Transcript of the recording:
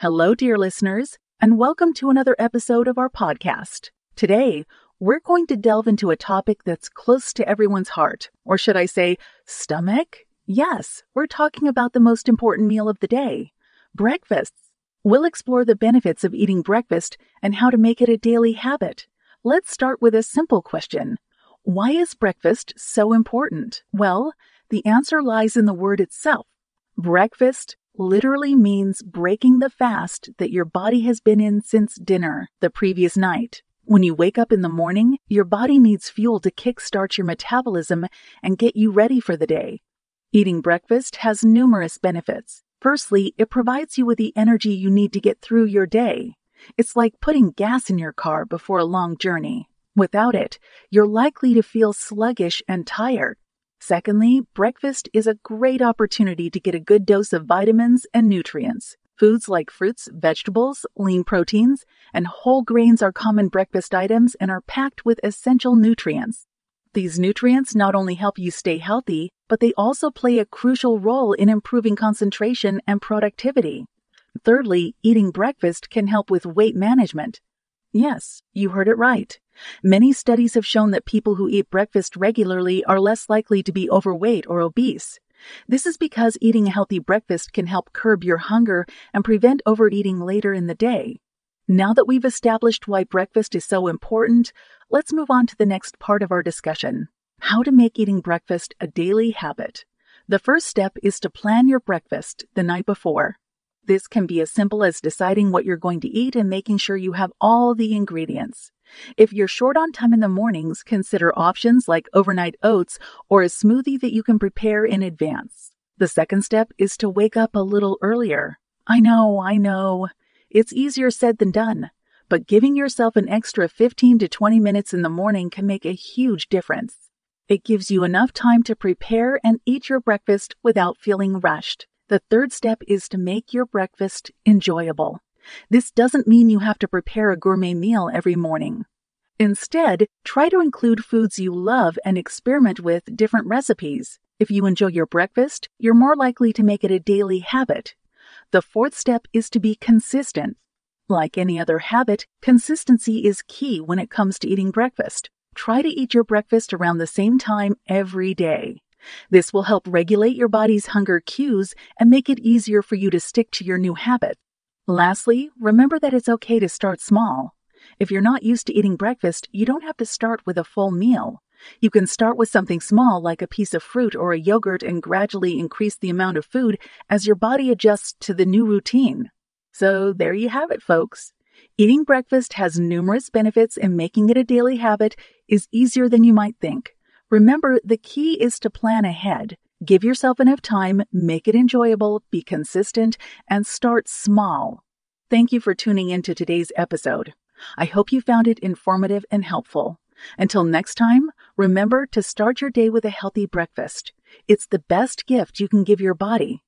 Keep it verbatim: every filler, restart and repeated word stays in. Hello, dear listeners, and welcome to another episode of our podcast. Today, we're going to delve into a topic that's close to everyone's heart, or should I say, stomach? Yes, we're talking about the most important meal of the day, breakfasts. We'll explore the benefits of eating breakfast and how to make it a daily habit. Let's start with a simple question. Why is breakfast so important? Well, the answer lies in the word itself. Breakfast literally means breaking the fast that your body has been in since dinner the previous night. When you wake up in the morning, your body needs fuel to kickstart your metabolism and get you ready for the day. Eating breakfast has numerous benefits. Firstly, it provides you with the energy you need to get through your day. It's like putting gas in your car before a long journey. Without it, you're likely to feel sluggish and tired. Secondly, breakfast is a great opportunity to get a good dose of vitamins and nutrients. Foods like fruits, vegetables, lean proteins, and whole grains are common breakfast items and are packed with essential nutrients. These nutrients not only help you stay healthy, but they also play a crucial role in improving concentration and productivity. Thirdly, eating breakfast can help with weight management. Yes, you heard it right. Many studies have shown that people who eat breakfast regularly are less likely to be overweight or obese. This is because eating a healthy breakfast can help curb your hunger and prevent overeating later in the day. Now that we've established why breakfast is so important, let's move on to the next part of our discussion: how to make eating breakfast a daily habit. The first step is to plan your breakfast the night before. This can be as simple as deciding what you're going to eat and making sure you have all the ingredients. If you're short on time in the mornings, consider options like overnight oats or a smoothie that you can prepare in advance. The second step is to wake up a little earlier. I know, I know. It's easier said than done, but giving yourself an extra fifteen to twenty minutes in the morning can make a huge difference. It gives you enough time to prepare and eat your breakfast without feeling rushed. The third step is to make your breakfast enjoyable. This doesn't mean you have to prepare a gourmet meal every morning. Instead, try to include foods you love and experiment with different recipes. If you enjoy your breakfast, you're more likely to make it a daily habit. The fourth step is to be consistent. Like any other habit, consistency is key when it comes to eating breakfast. Try to eat your breakfast around the same time every day. This will help regulate your body's hunger cues and make it easier for you to stick to your new habit. Lastly, remember that it's okay to start small. If you're not used to eating breakfast, you don't have to start with a full meal. You can start with something small like a piece of fruit or a yogurt and gradually increase the amount of food as your body adjusts to the new routine. So there you have it, folks. Eating breakfast has numerous benefits, and making it a daily habit is easier than you might think. Remember, the key is to plan ahead. Give yourself enough time, make it enjoyable, be consistent, and start small. Thank you for tuning in to today's episode. I hope you found it informative and helpful. Until next time, remember to start your day with a healthy breakfast. It's the best gift you can give your body.